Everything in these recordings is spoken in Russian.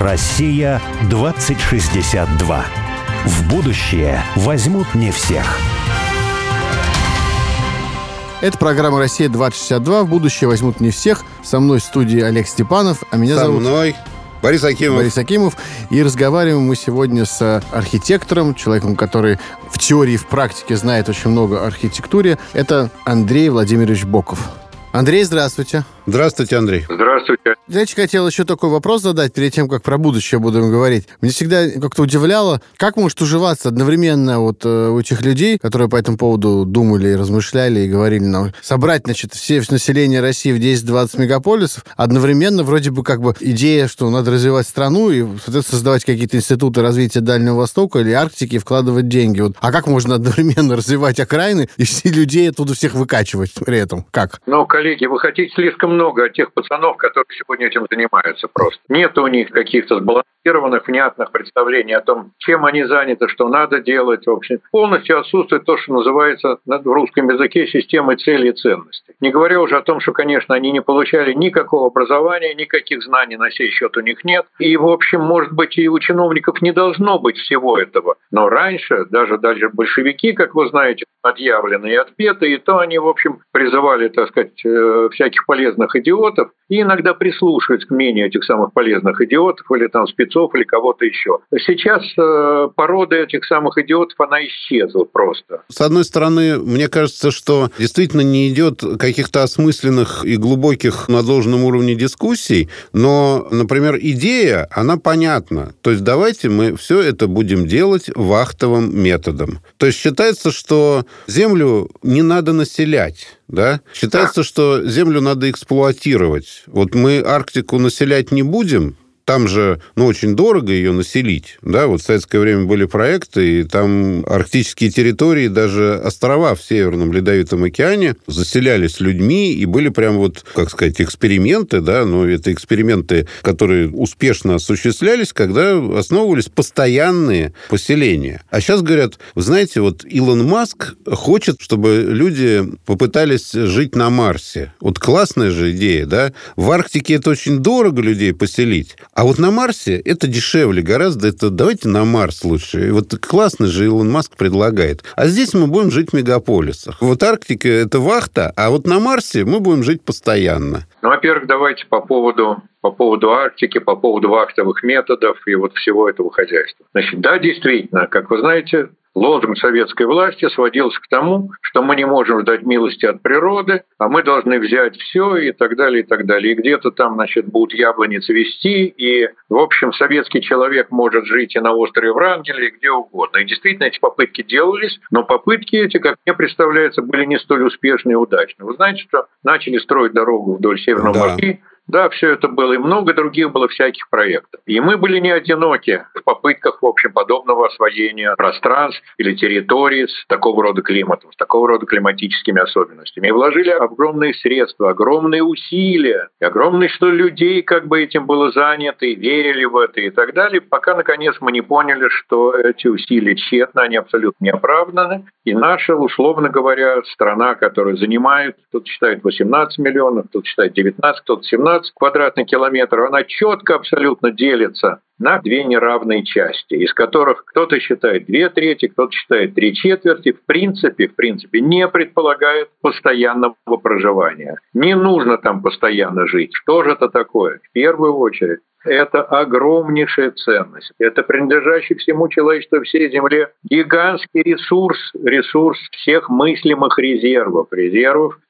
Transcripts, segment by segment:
Россия-2062. В будущее возьмут не всех. Это программа «Россия-2062». В будущее возьмут не всех. Со мной в студии Олег Степанов, а меня зовут... Со мной Борис Акимов. Борис Акимов. И разговариваем мы сегодня с архитектором, человеком, который в теории и в практике знает очень много о архитектуре. Это Андрей Владимирович Боков. Андрей, здравствуйте. Здравствуйте, Андрей. Здравствуйте. Знаете, хотел еще такой вопрос задать, перед тем, как про будущее будем говорить. Меня всегда как-то удивляло, как может уживаться одновременно вот у этих людей, которые по этому поводу думали, размышляли и говорили нам, собрать, значит, все население России в 10-20 мегаполисов, одновременно вроде бы как бы идея, что надо развивать страну и, соответственно, создавать какие-то институты развития Дальнего Востока или Арктики и вкладывать деньги. Вот. А как можно одновременно развивать окраины и все людей оттуда всех выкачивать при этом? Как? Ну, коллеги, вы хотите слишком много от тех пацанов, которые сегодня этим занимаются просто. Нет у них каких-то сбалансированных, внятных представлений о том, чем они заняты, что надо делать. В общем, полностью отсутствует то, что называется в русском языке системой целей и ценностей. Не говоря уже о том, что, конечно, они не получали никакого образования, никаких знаний на сей счет у них нет. И, в общем, может быть, и у чиновников не должно быть всего этого. Но раньше, даже большевики, как вы знаете, отъявлены и отпеты, и то они, в общем, призывали, так сказать, всяких полезных идиотов, и иногда прислушиваются к мнению этих самых полезных идиотов или там спецов, или кого-то еще. Сейчас порода этих самых идиотов, она исчезла просто. С одной стороны, мне кажется, что действительно не идет каких-то осмысленных и глубоких на должном уровне дискуссий, но, например, идея, она понятна. То есть давайте мы все это будем делать вахтовым методом. То есть считается, что землю не надо населять. Да? Считается, что землю надо эксплуатировать. Вот мы Арктику населять не будем. Там же, очень дорого ее населить. Да, вот в советское время были проекты, и там арктические территории, даже острова в Северном Ледовитом океане заселялись людьми, и были прям эксперименты, да, но это эксперименты, которые успешно осуществлялись, когда основывались постоянные поселения. А сейчас говорят, вы знаете, Илон Маск хочет, чтобы люди попытались жить на Марсе. Вот классная же идея, да? В Арктике это очень дорого людей поселить, а на Марсе это дешевле гораздо. Это давайте на Марс лучше. Классно же Илон Маск предлагает. А здесь мы будем жить в мегаполисах. Арктика – это вахта, а на Марсе мы будем жить постоянно. Во-первых, давайте по поводу Арктики, по поводу вахтовых методов и всего этого хозяйства. Да, действительно, как вы знаете, лозунг советской власти сводился к тому, что мы не можем ждать милости от природы, а мы должны взять все и так далее, и так далее. И где-то там, будут яблони цвести, и, в общем, советский человек может жить и на острове Врангеля, и где угодно. И действительно, эти попытки делались, но попытки эти, как мне представляется, были не столь успешны и удачны. Вы знаете, что начали строить дорогу вдоль Северного моря. Да, все это было, и много других было всяких проектов. И мы были не одиноки в попытках, в общем, подобного освоения пространств или территорий с такого рода климатом, с такого рода климатическими особенностями. И вложили огромные средства, огромные усилия, и огромное число людей этим было занято, и верили в это, и так далее, пока, наконец, мы не поняли, что эти усилия тщетны, они абсолютно не оправданы. И наша, условно говоря, страна, которая занимает, кто-то считает 18 миллионов, кто-то считает 19, кто-то 17, квадратных километров, она четко абсолютно делится на две неравные части, из которых кто-то считает 2/3, кто-то считает 3/4, в принципе, не предполагает постоянного проживания. Не нужно там постоянно жить. Что же это такое? В первую очередь, это огромнейшая ценность. Это принадлежащий всему человечеству, всей Земле гигантский ресурс всех мыслимых резервов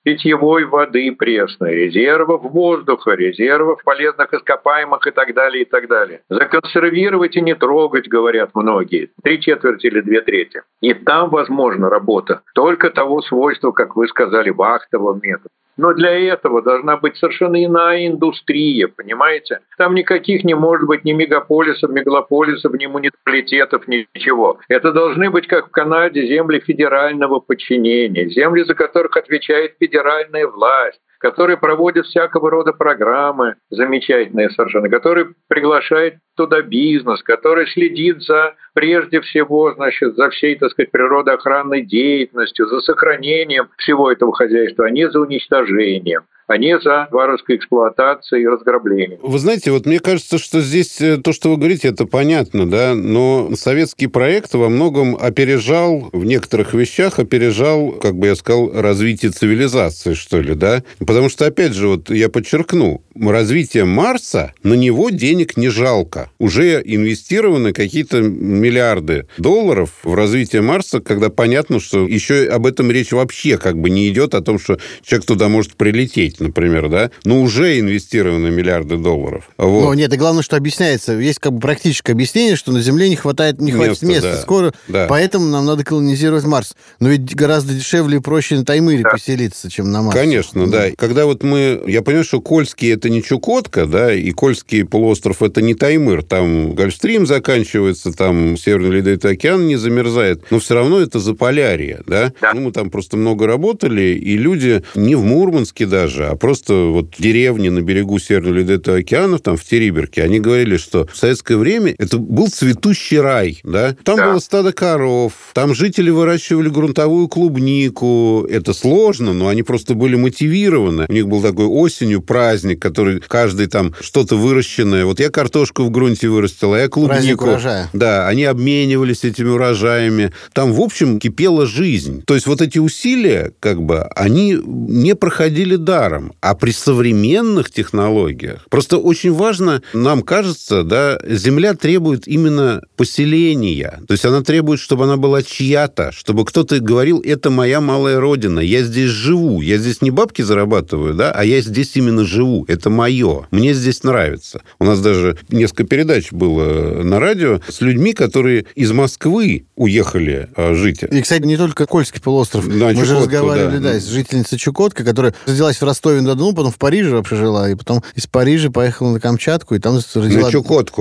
питьевой воды пресной, резервов воздуха, резервов полезных ископаемых и так далее, и так далее. Законсервировать и не трогать, говорят многие, 3/4 или 2/3. И там возможна работа только того свойства, как вы сказали, вахтового метода. Но для этого должна быть совершенно иная индустрия, понимаете? Там никаких не может быть ни мегаполисов, ни муниципалитетов, ничего. Это должны быть, как в Канаде, земли федерального подчинения, земли, за которых отвечает федеральная власть, которые проводят всякого рода программы замечательные совершенно, которые приглашают туда бизнес, который следит за, прежде всего, за всей, природоохранной деятельностью, за сохранением всего этого хозяйства, а не за уничтожением. а не за варварской эксплуатацией и разграблением. Вы знаете, вот мне кажется, что здесь то, что вы говорите, это понятно, да, но советский проект во многом опережал, в некоторых вещах опережал, как бы я сказал, развитие цивилизации, что ли, да, потому что, опять же, вот я подчеркну, развитие Марса, на него денег не жалко. Уже инвестированы какие-то миллиарды долларов в развитие Марса, когда понятно, что еще об этом речь вообще как бы не идет, о том, что человек туда может прилететь, например, да, но уже инвестированы миллиарды долларов. Вот. Ну, нет, и главное, что объясняется, есть как бы практическое объяснение, что на Земле не хватит места, да. Скоро, поэтому нам надо колонизировать Марс. Но ведь гораздо дешевле и проще на Таймыре поселиться, чем на Марсе. Конечно, да. Когда вот мы... Я понимаю, что Кольский — это не Чукотка, да, и Кольский полуостров — это не Таймыр, там Гольфстрим заканчивается, там Северный Ледовитый океан не замерзает, но все равно это Заполярье, да. Ну, мы там просто много работали, и люди не в Мурманске даже, а просто вот деревни на берегу Северного Ледовитого океана, там в Териберке, они говорили, что в советское время это был цветущий рай, да? Там было стадо коров, там жители выращивали грунтовую клубнику. Это сложно, но они просто были мотивированы. У них был такой осенью праздник, который каждый там что-то выращенное. Вот я картошку в грунте вырастил, а я клубнику. Праздник урожая. Да, они обменивались этими урожаями. Там, в общем, кипела жизнь. То есть вот эти усилия, как бы, они не проходили даром. А при современных технологиях просто очень важно, нам кажется, да, Земля требует именно поселения. То есть она требует, чтобы она была чья-то, чтобы кто-то говорил, это моя малая родина, я здесь живу, я здесь не бабки зарабатываю, да, а я здесь именно живу, это мое, мне здесь нравится. У нас даже несколько передач было на радио с людьми, которые из Москвы уехали жить. И, кстати, не только Кольский полуостров. Да, мы же разговаривали, да, с жительницей Чукотки, которая родилась в Ростове-на-Дону, потом в Париже вообще жила, и потом из Парижа поехала на Камчатку, и там родила...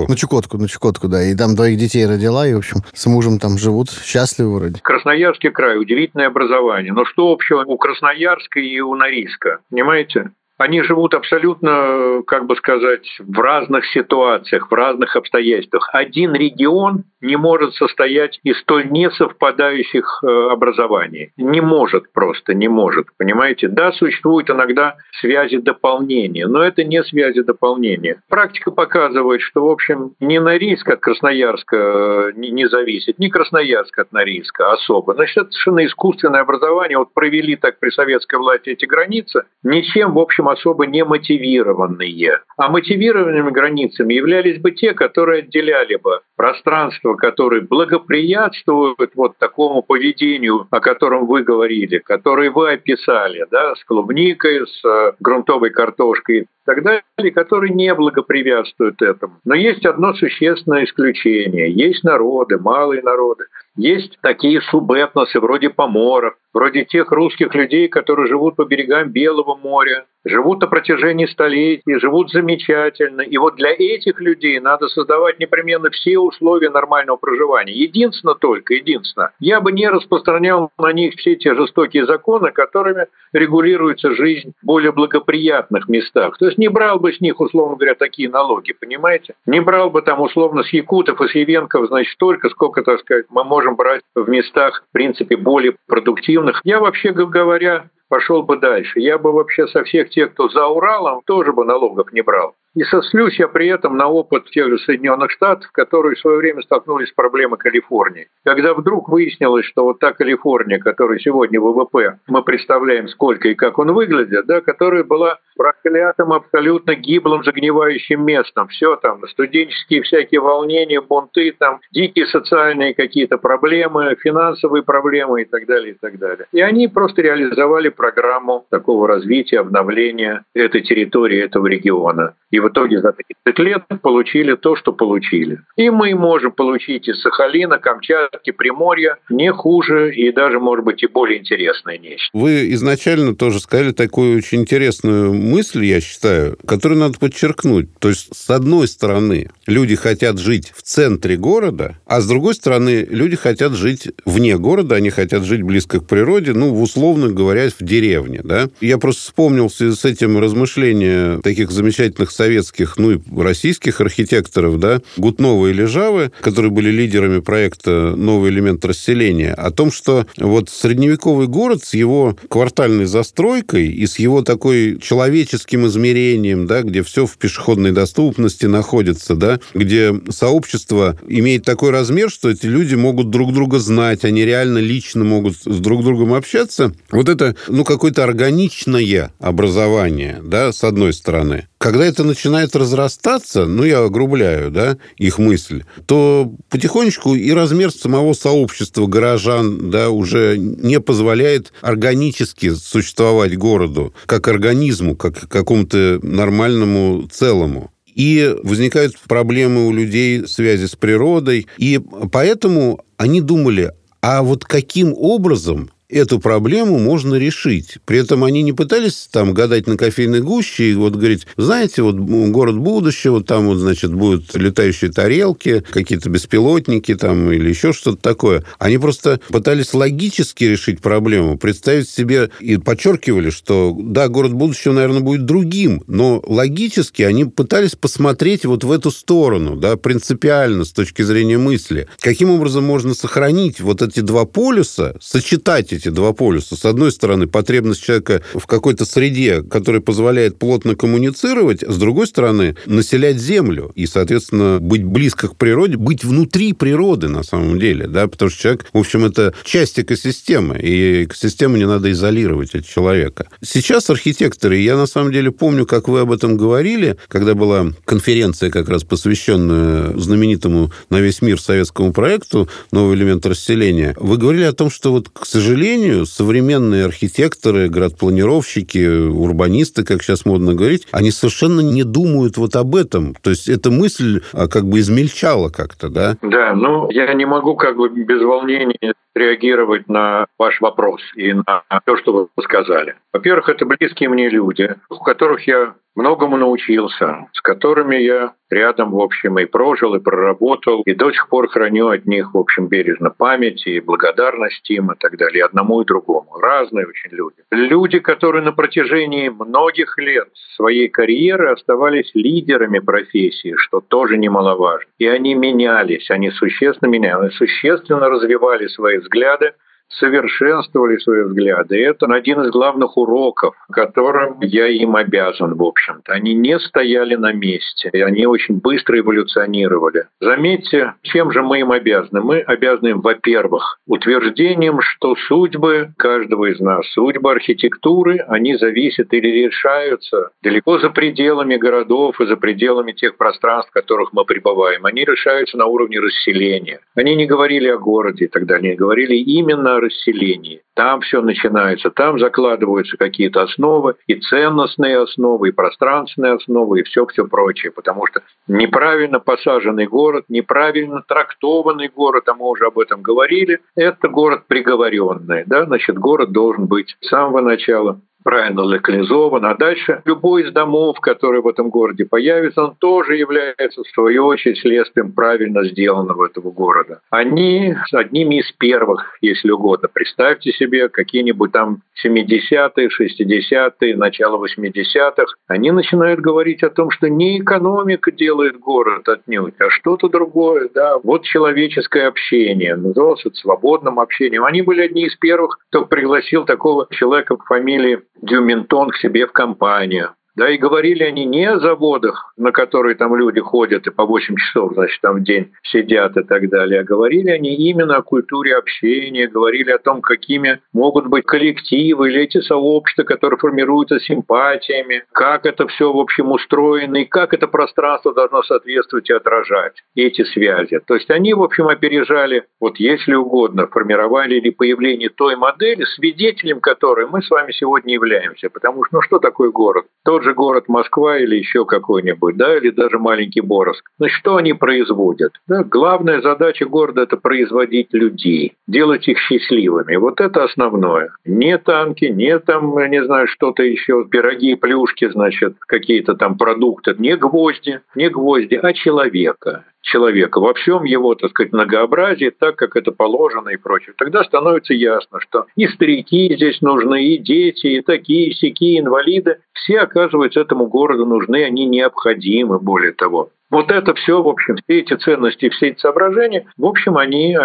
На Чукотку, да, и там двоих детей родила, и, в общем, с мужем там живут, счастливы вроде. Красноярский край, удивительное образование. Но что общего у Красноярска и у Норильска, понимаете? Они живут абсолютно, как бы сказать, в разных ситуациях, в разных обстоятельствах. Один регион не может состоять из столь несовпадающих образований. Не может, понимаете? Да, существуют иногда связи дополнения, но это не связи дополнения. Практика показывает, что, в общем, ни Норильск от Красноярска не зависит, ни Красноярск от Норильска особо. Значит, это совершенно искусственное образование. Вот провели так при советской власти эти границы, ничем, в общем, особо не мотивированные. А мотивированными границами являлись бы те, которые отделяли бы пространство, которые благоприятствуют вот такому поведению, о котором вы говорили, которое вы описали, да, с клубникой, с грунтовой картошкой и так далее, которые не благоприятствуют этому. Но есть одно существенное исключение. Есть народы, малые народы. Есть такие субэтносы вроде поморов, вроде тех русских людей, которые живут по берегам Белого моря, живут на протяжении столетий, живут замечательно. И вот для этих людей надо создавать непременно все условия нормального проживания. Единственное, я бы не распространял на них все те жестокие законы, которыми регулируется жизнь в более благоприятных местах. То есть не брал бы с них, условно говоря, такие налоги, понимаете? Не брал бы там, условно, с якутов и с явенков, значит, столько, сколько, так сказать, мы можем брать в местах, в принципе, более продуктивных. Я вообще говоря... пошел бы дальше. Я бы вообще со всех тех, кто за Уралом, тоже бы налогов не брал. И сослюсь я при этом на опыт тех же Соединенных Штатов, которые в свое время столкнулись с проблемой Калифорнии. Когда вдруг выяснилось, что вот та Калифорния, которая сегодня в ВВП, мы представляем, сколько и как он выглядит, да, которая была проклятым, абсолютно гиблым, загнивающим местом. Все там, студенческие всякие волнения, бунты, там, дикие социальные какие-то проблемы, финансовые проблемы и так далее, и так далее. И они просто реализовали программу такого развития, обновления этой территории, этого региона. И в итоге за 30 лет получили то, что получили. И мы можем получить из Сахалина, Камчатки, Приморья не хуже и даже, может быть, и более интересное нечто. Вы изначально тоже сказали такую очень интересную мысль, я считаю, которую надо подчеркнуть. То есть, с одной стороны, люди хотят жить в центре города, а с другой стороны, люди хотят жить вне города, они хотят жить близко к природе, ну, условно говоря, в деревне, да? Я просто вспомнил с этим размышления таких замечательных советских, ну и российских архитекторов, да, Гутнова и Лежавы, которые были лидерами проекта «Новый элемент расселения», о том, что вот средневековый город с его квартальной застройкой и с его такой человеческим измерением, да, где все в пешеходной доступности находится, да, где сообщество имеет такой размер, что эти люди могут друг друга знать, они реально лично могут с друг другом общаться. Вот это, ну, какое-то органичное образование, да, с одной стороны. Когда это начинает разрастаться, ну, я огрубляю, да, их мысль, то потихонечку и размер самого сообщества горожан, да, уже не позволяет органически существовать городу, как организму, как какому-то нормальному целому. И возникают проблемы у людей связи с природой. И поэтому они думали, а вот каким образом эту проблему можно решить. При этом они не пытались там гадать на кофейной гуще и вот говорить, знаете, вот город будущего, там вот, значит, будут летающие тарелки, какие-то беспилотники там или еще что-то такое. Они просто пытались логически решить проблему, представить себе и подчеркивали, что да, город будущего, наверное, будет другим, но логически они пытались посмотреть вот в эту сторону, да, принципиально с точки зрения мысли. Каким образом можно сохранить вот эти два полюса, сочетать эти два полюса. С одной стороны, потребность человека в какой-то среде, которая позволяет плотно коммуницировать, с другой стороны, населять землю и, соответственно, быть близко к природе, быть внутри природы на самом деле, да, потому что человек, в общем, это часть экосистемы, и экосистему не надо изолировать от человека. Сейчас архитекторы, я на самом деле помню, как вы об этом говорили, когда была конференция, как раз посвященная знаменитому на весь мир советскому проекту «Новый элемент расселения», вы говорили о том, что вот, к сожалению, современные архитекторы, градпланировщики, урбанисты, как сейчас модно говорить, они совершенно не думают вот об этом. То есть эта мысль как бы измельчала как-то, да? Да, ну, я не могу как бы без волнения реагировать на ваш вопрос и на то, что вы сказали. Во-первых, это близкие мне люди, у которых я многому научился, с которыми я рядом, в общем, и прожил, и проработал, и до сих пор храню от них, в общем, бережно память и благодарность им и так далее, и одному и другому. Разные очень люди. Люди, которые на протяжении многих лет своей карьеры оставались лидерами профессии, что тоже немаловажно. И они менялись, они существенно менялись, существенно развивали свои взгляды, совершенствовали свои взгляды. И это один из главных уроков, которым я им обязан, в общем-то. Они не стояли на месте, и они очень быстро эволюционировали. Заметьте, чем же мы им обязаны? Мы обязаны им, во-первых, утверждением, что судьбы каждого из нас, судьбы архитектуры, они зависят или решаются далеко за пределами городов и за пределами тех пространств, в которых мы пребываем. Они решаются на уровне расселения. Они не говорили о городе и так далее, они говорили именно о расселении. Там все начинается, там закладываются какие-то основы, и ценностные основы, и пространственные основы, и все-все прочее, потому что неправильно посаженный город, неправильно трактованный город, а мы уже об этом говорили, это город приговоренный, да, значит, город должен быть с самого начала правильно локализован, а дальше любой из домов, который в этом городе появится, он тоже является, в свою очередь, следствием правильно сделанного этого города. Они одними из первых, если угодно. Представьте себе какие-нибудь там 70-е, 60-е, начало 80-х. Они начинают говорить о том, что не экономика делает город отнюдь, а что-то другое. Да? Вот человеческое общение, называлось это свободным общением. Они были одни из первых, кто пригласил такого человека по фамилии Дюминтон к себе в компанию. Да, и говорили они не о заводах, на которые там люди ходят и по 8 часов, значит, там в день сидят и так далее, а говорили они именно о культуре общения, говорили о том, какими могут быть коллективы или эти сообщества, которые формируются симпатиями, как это все, в общем, устроено и как это пространство должно соответствовать и отражать эти связи. То есть они, в общем, опережали, вот если угодно, формировали или появление той модели, свидетелем которой мы с вами сегодня являемся. Потому что, ну что такое город? Тот же город Москва или еще какой-нибудь, да, или даже маленький Боровск. Значит, что они производят? Да, главная задача города – это производить людей, делать их счастливыми. Вот это основное. Не танки, не там, не знаю, что-то еще, пироги, плюшки, значит, какие-то там продукты, не гвозди, а человека. человека во всем его, так сказать, многообразии, так, как это положено и прочее, тогда становится ясно, что и старики здесь нужны, и дети, и такие, и сякие, инвалиды. Все, оказывается, этому городу нужны, они необходимы, более того. Вот это все, в общем, все эти ценности, все эти соображения, в общем, они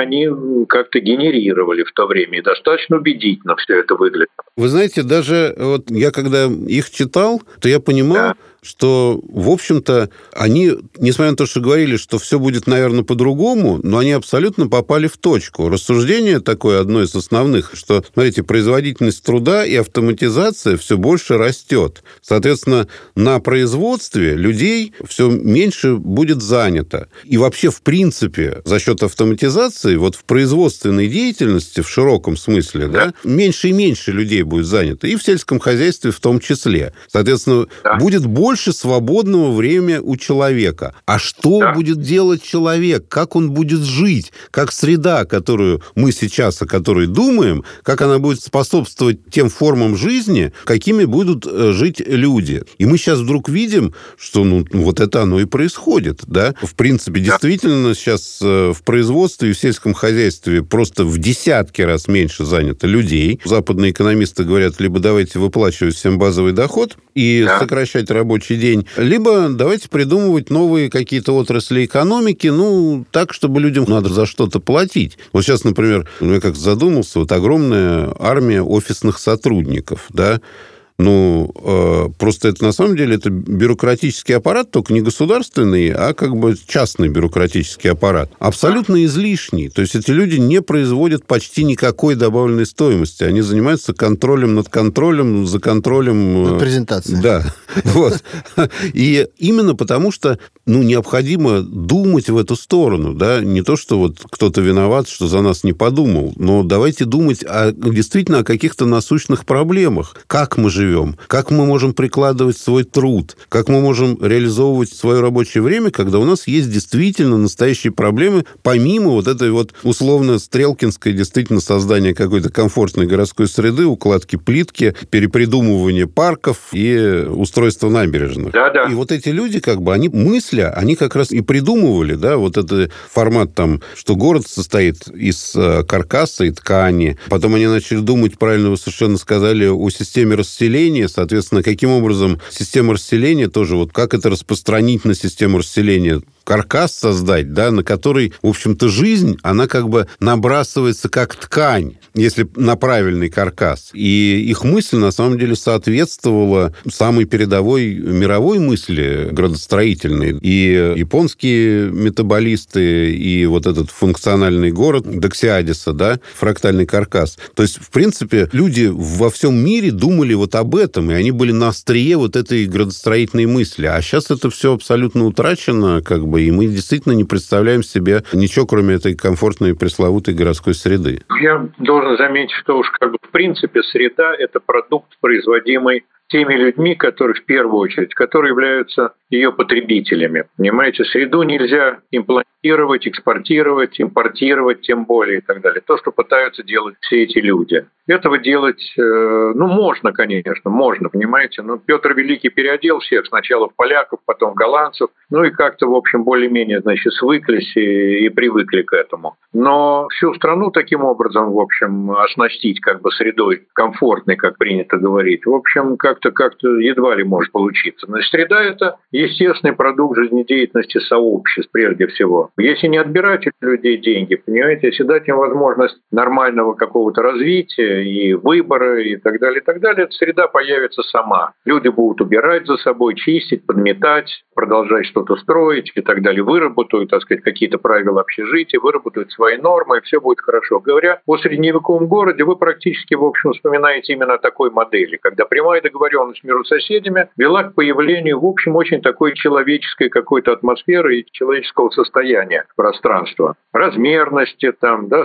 как-то генерировали в то время. И достаточно убедительно все это выглядит. Вы знаете, даже вот я когда их читал, то я понимал, да, что, в общем-то, они, несмотря на то, что говорили, что все будет, наверное, по-другому, но они абсолютно попали в точку. Рассуждение такое, одно из основных, что, смотрите, производительность труда и автоматизация все больше растет. Соответственно, на производстве людей все меньше будет занято. И вообще, в принципе, за счет автоматизации, вот в производственной деятельности, в широком смысле, да, меньше и меньше людей будет занято. И в сельском хозяйстве в том числе. Соответственно, будет больше свободного времени у человека. А что будет делать человек? Как он будет жить? Как среда, которую мы сейчас, о которой думаем, как она будет способствовать тем формам жизни, какими будут жить люди? И мы сейчас вдруг видим, что вот это оно и происходит. Да? В принципе, действительно, сейчас в производстве и в сельском хозяйстве просто в десятки раз меньше занято людей. Западные экономисты говорят, либо давайте выплачивать всем базовый доход и сокращать работу, день, либо давайте придумывать новые какие-то отрасли экономики, так, чтобы людям надо за что-то платить. Вот сейчас, например, я как задумался, вот огромная армия офисных сотрудников, да, просто это на самом деле это бюрократический аппарат, только не государственный, а как бы частный бюрократический аппарат. Абсолютно излишний. То есть эти люди не производят почти никакой добавленной стоимости. Они занимаются контролем над контролем, за контролем... Над презентацией. Да. Вот. И именно потому, что необходимо думать в эту сторону. Да? Не то, что вот кто-то виноват, что за нас не подумал, но давайте думать действительно о каких-то насущных проблемах. Как мы живем? Как мы можем прикладывать свой труд, как мы можем реализовывать свое рабочее время, когда у нас есть действительно настоящие проблемы, помимо вот этой вот условно-стрелкинской действительно создания какой-то комфортной городской среды, укладки плитки, перепридумывания парков и устройства набережных. Да-да. И вот эти люди, как бы, они мысля, они как раз и придумывали, да, вот этот формат там, что город состоит из каркаса и ткани. Потом они начали думать, правильно вы совершенно сказали, о системе расселения. Соответственно, каким образом система расселения тоже, вот как это распространить на систему расселения, каркас создать, да, на который, в общем-то, жизнь, она как бы набрасывается как ткань, если на правильный каркас. И их мысль, на самом деле, соответствовала самой передовой мировой мысли градостроительной. И японские метаболисты, и вот этот функциональный город Доксиадиса, да, фрактальный каркас. То есть, в принципе, люди во всем мире думали вот об этом, и они были на острие вот этой градостроительной мысли. А сейчас это все абсолютно утрачено, как бы, и мы действительно не представляем себе ничего, кроме этой комфортной пресловутой городской среды. Я должен заметить, что уж как бы в принципе среда – это продукт, производимый теми людьми, которые в первую очередь, которые являются ее потребителями. Понимаете, среду нельзя имплантировать, экспортировать, импортировать, тем более и так далее. То, что пытаются делать все эти люди. Этого делать, можно, конечно, можно, понимаете. Но Петр Великий переодел всех сначала в поляков, потом в голландцев. И как-то, в общем, более-менее, значит, свыклись и привыкли к этому. Но всю страну таким образом, в общем, оснастить как бы средой комфортной, как принято говорить, в общем, как-то едва ли может получиться. Значит, среда – это естественный продукт жизнедеятельности сообществ, прежде всего. Если не отбирать у людей деньги, понимаете, если дать им возможность нормального какого-то развития и выбора и так далее, эта среда появится сама. Люди будут убирать за собой, чистить, подметать, продолжать что-то строить и так далее, выработают, так сказать, какие-то правила общежития, выработают свои нормы, и все будет хорошо. Говоря о средневековом городе, вы практически, в общем, вспоминаете именно о такой модели, когда прямая договоренность между соседями вела к появлению, в общем, очень такой человеческой какой-то атмосферы и человеческого состояния пространства. Размерности,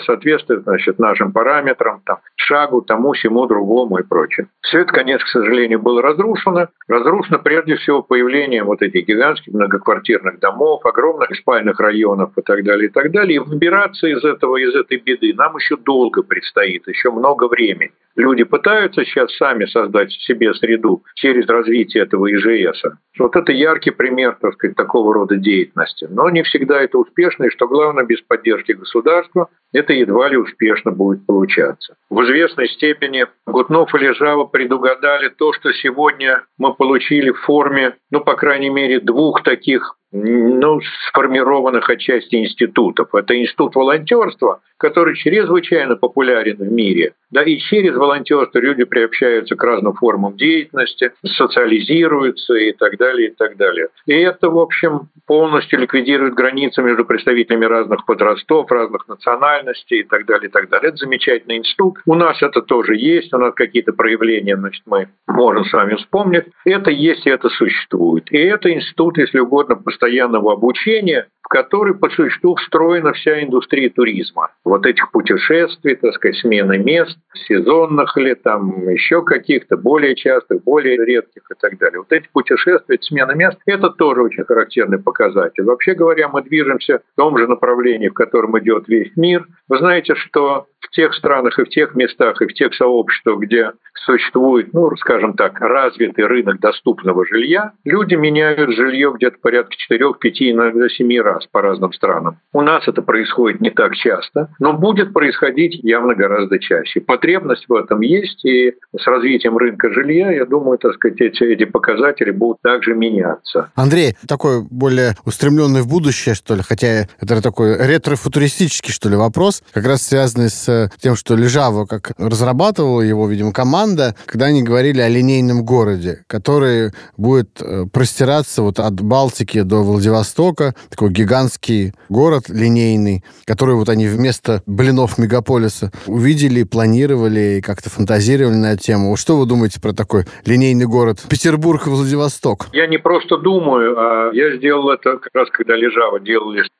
соответствует, нашим параметрам, шагу тому-сему, другому и прочее. Все это, конечно, к сожалению, было разрушено. Разрушено прежде всего появлением вот этих гигантских многоквартирных домов, огромных спальных районов и так далее. И выбираться из этой беды нам еще долго предстоит, еще много времени. Люди пытаются сейчас сами создать себе среду, виду через развитие этого ИЖСа. Вот это яркий пример, так сказать, такого рода деятельности. Но не всегда это успешно, и что главное, без поддержки государства это едва ли успешно будет получаться. В известной степени Гутнов и Лежава предугадали то, что сегодня мы получили в форме, ну, по крайней мере, двух таких, ну, сформированных отчасти институтов. Это институт волонтерства, который чрезвычайно популярен в мире. Да, и через волонтерство люди приобщаются к разным формам деятельности, социализируются и так далее, и так далее. И это, в общем, полностью ликвидирует границы между представителями разных подростов, разных национальностей и так далее, и так далее. Это замечательный институт. У нас это тоже есть, у нас какие-то проявления, значит, мы можем с вами вспомнить. Это есть и это существует. И это институт, если угодно, постоянного обучения, в который по существу встроена вся индустрия туризма. Вот этих путешествий, так сказать, смены мест, сезонных ли, там еще каких-то, более частых, более редких и так далее. Вот эти путешествия, смена мест, это тоже очень характерный показатель. Вообще говоря, мы движемся в том же направлении, в котором идет весь мир. Вы знаете, что в тех странах и в тех местах, и в тех сообществах, где существует, ну, скажем так, развитый рынок доступного жилья, люди меняют жилье где-то порядка 4-5, иногда 7 раз по разным странам. У нас это происходит не так часто, но будет происходить явно гораздо чаще. Потребность в этом есть, и с развитием рынка жилья, я думаю, так сказать, эти показатели будут также меняться. Андрей, такой более устремленный в будущее, что ли, хотя это такой ретро-футуристический, что ли, вопрос, как раз связанный с тем, что Лежава как разрабатывала его, видимо, команда, когда они говорили о линейном городе, который будет простираться вот от Балтики до Владивостока, такой гигантский город линейный, который вот они вместо блинов мегаполиса увидели, планировали и как-то фантазировали на эту тему. Что вы думаете про такой линейный город Петербург и Владивосток? Я не просто думаю, а я сделал это как раз, когда Лежава делали, с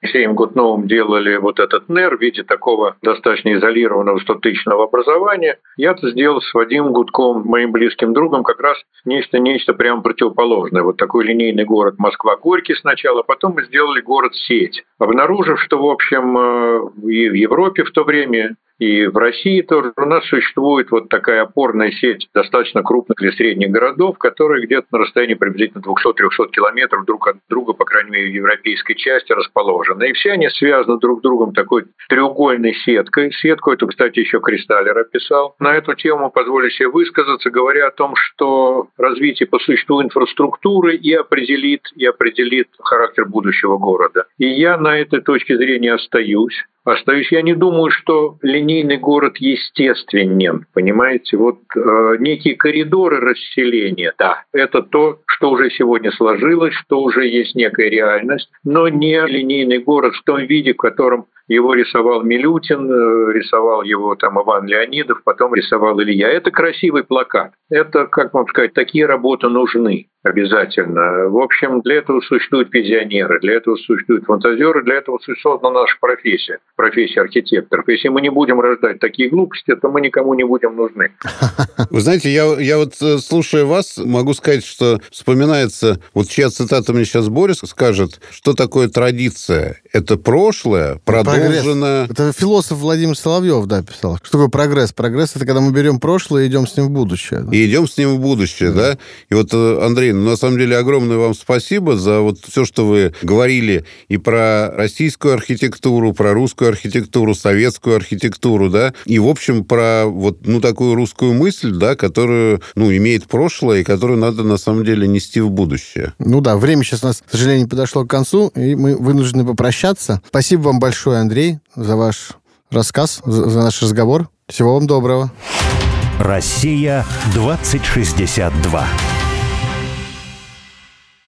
Алексеем Гутновым делали вот этот НЭР в виде такого достаточно изолированного 100-тысячного образования. Я это сделал с Вадимом Гудком, моим близким другом, как раз нечто прямо противоположное. Вот такой линейный город Москва-Горький сначала, а потом мы сделали город-сеть, обнаружив, что, в общем, и в Европе в то время, и в России тоже у нас существует вот такая опорная сеть достаточно крупных или средних городов, которые где-то на расстоянии приблизительно 200-300 километров друг от друга, по крайней мере, в европейской части расположены. И все они связаны друг с другом такой треугольной сеткой. Сетку эту, кстати, еще Кристаллер описал. На эту тему позволю себе высказаться, говоря о том, что развитие по существу инфраструктуры и определит характер будущего города. И я на этой точке зрения остаюсь. Я не думаю, что линейный город естественен, понимаете? Вот некие коридоры расселения, да, это то, что уже сегодня сложилось, что уже есть некая реальность, но не линейный город в том виде, в котором его рисовал Милютин, рисовал его там Иван Леонидов, потом рисовал Илья. Это красивый плакат. Это, как вам сказать, такие работы нужны обязательно. В общем, для этого существуют визионеры, для этого существуют фантазеры, для этого создана наша профессия архитекторов. Если мы не будем рождать такие глупости, то мы никому не будем нужны. Вы знаете, я вот слушая вас, могу сказать, что вспоминается, вот чья цитата мне сейчас Борис скажет, что такое традиция? Это прошлое, продолженное... Это философ Владимир Соловьев, да, писал. Что такое прогресс? Прогресс — это когда мы берем прошлое и идем с ним в будущее. Да? И идем с ним в будущее, да. И вот, Андрей, на самом деле огромное вам спасибо за вот все, что вы говорили и про российскую архитектуру, про русскую архитектуру, советскую архитектуру, да, и, в общем, про вот, ну, такую русскую мысль, да, которую, ну, имеет прошлое и которую надо, на самом деле, нести в будущее. Ну да, время сейчас у нас, к сожалению, подошло к концу, и мы вынуждены попрощаться. Спасибо вам большое, Андрей, за ваш рассказ, за наш разговор. Всего вам доброго. Россия-2062.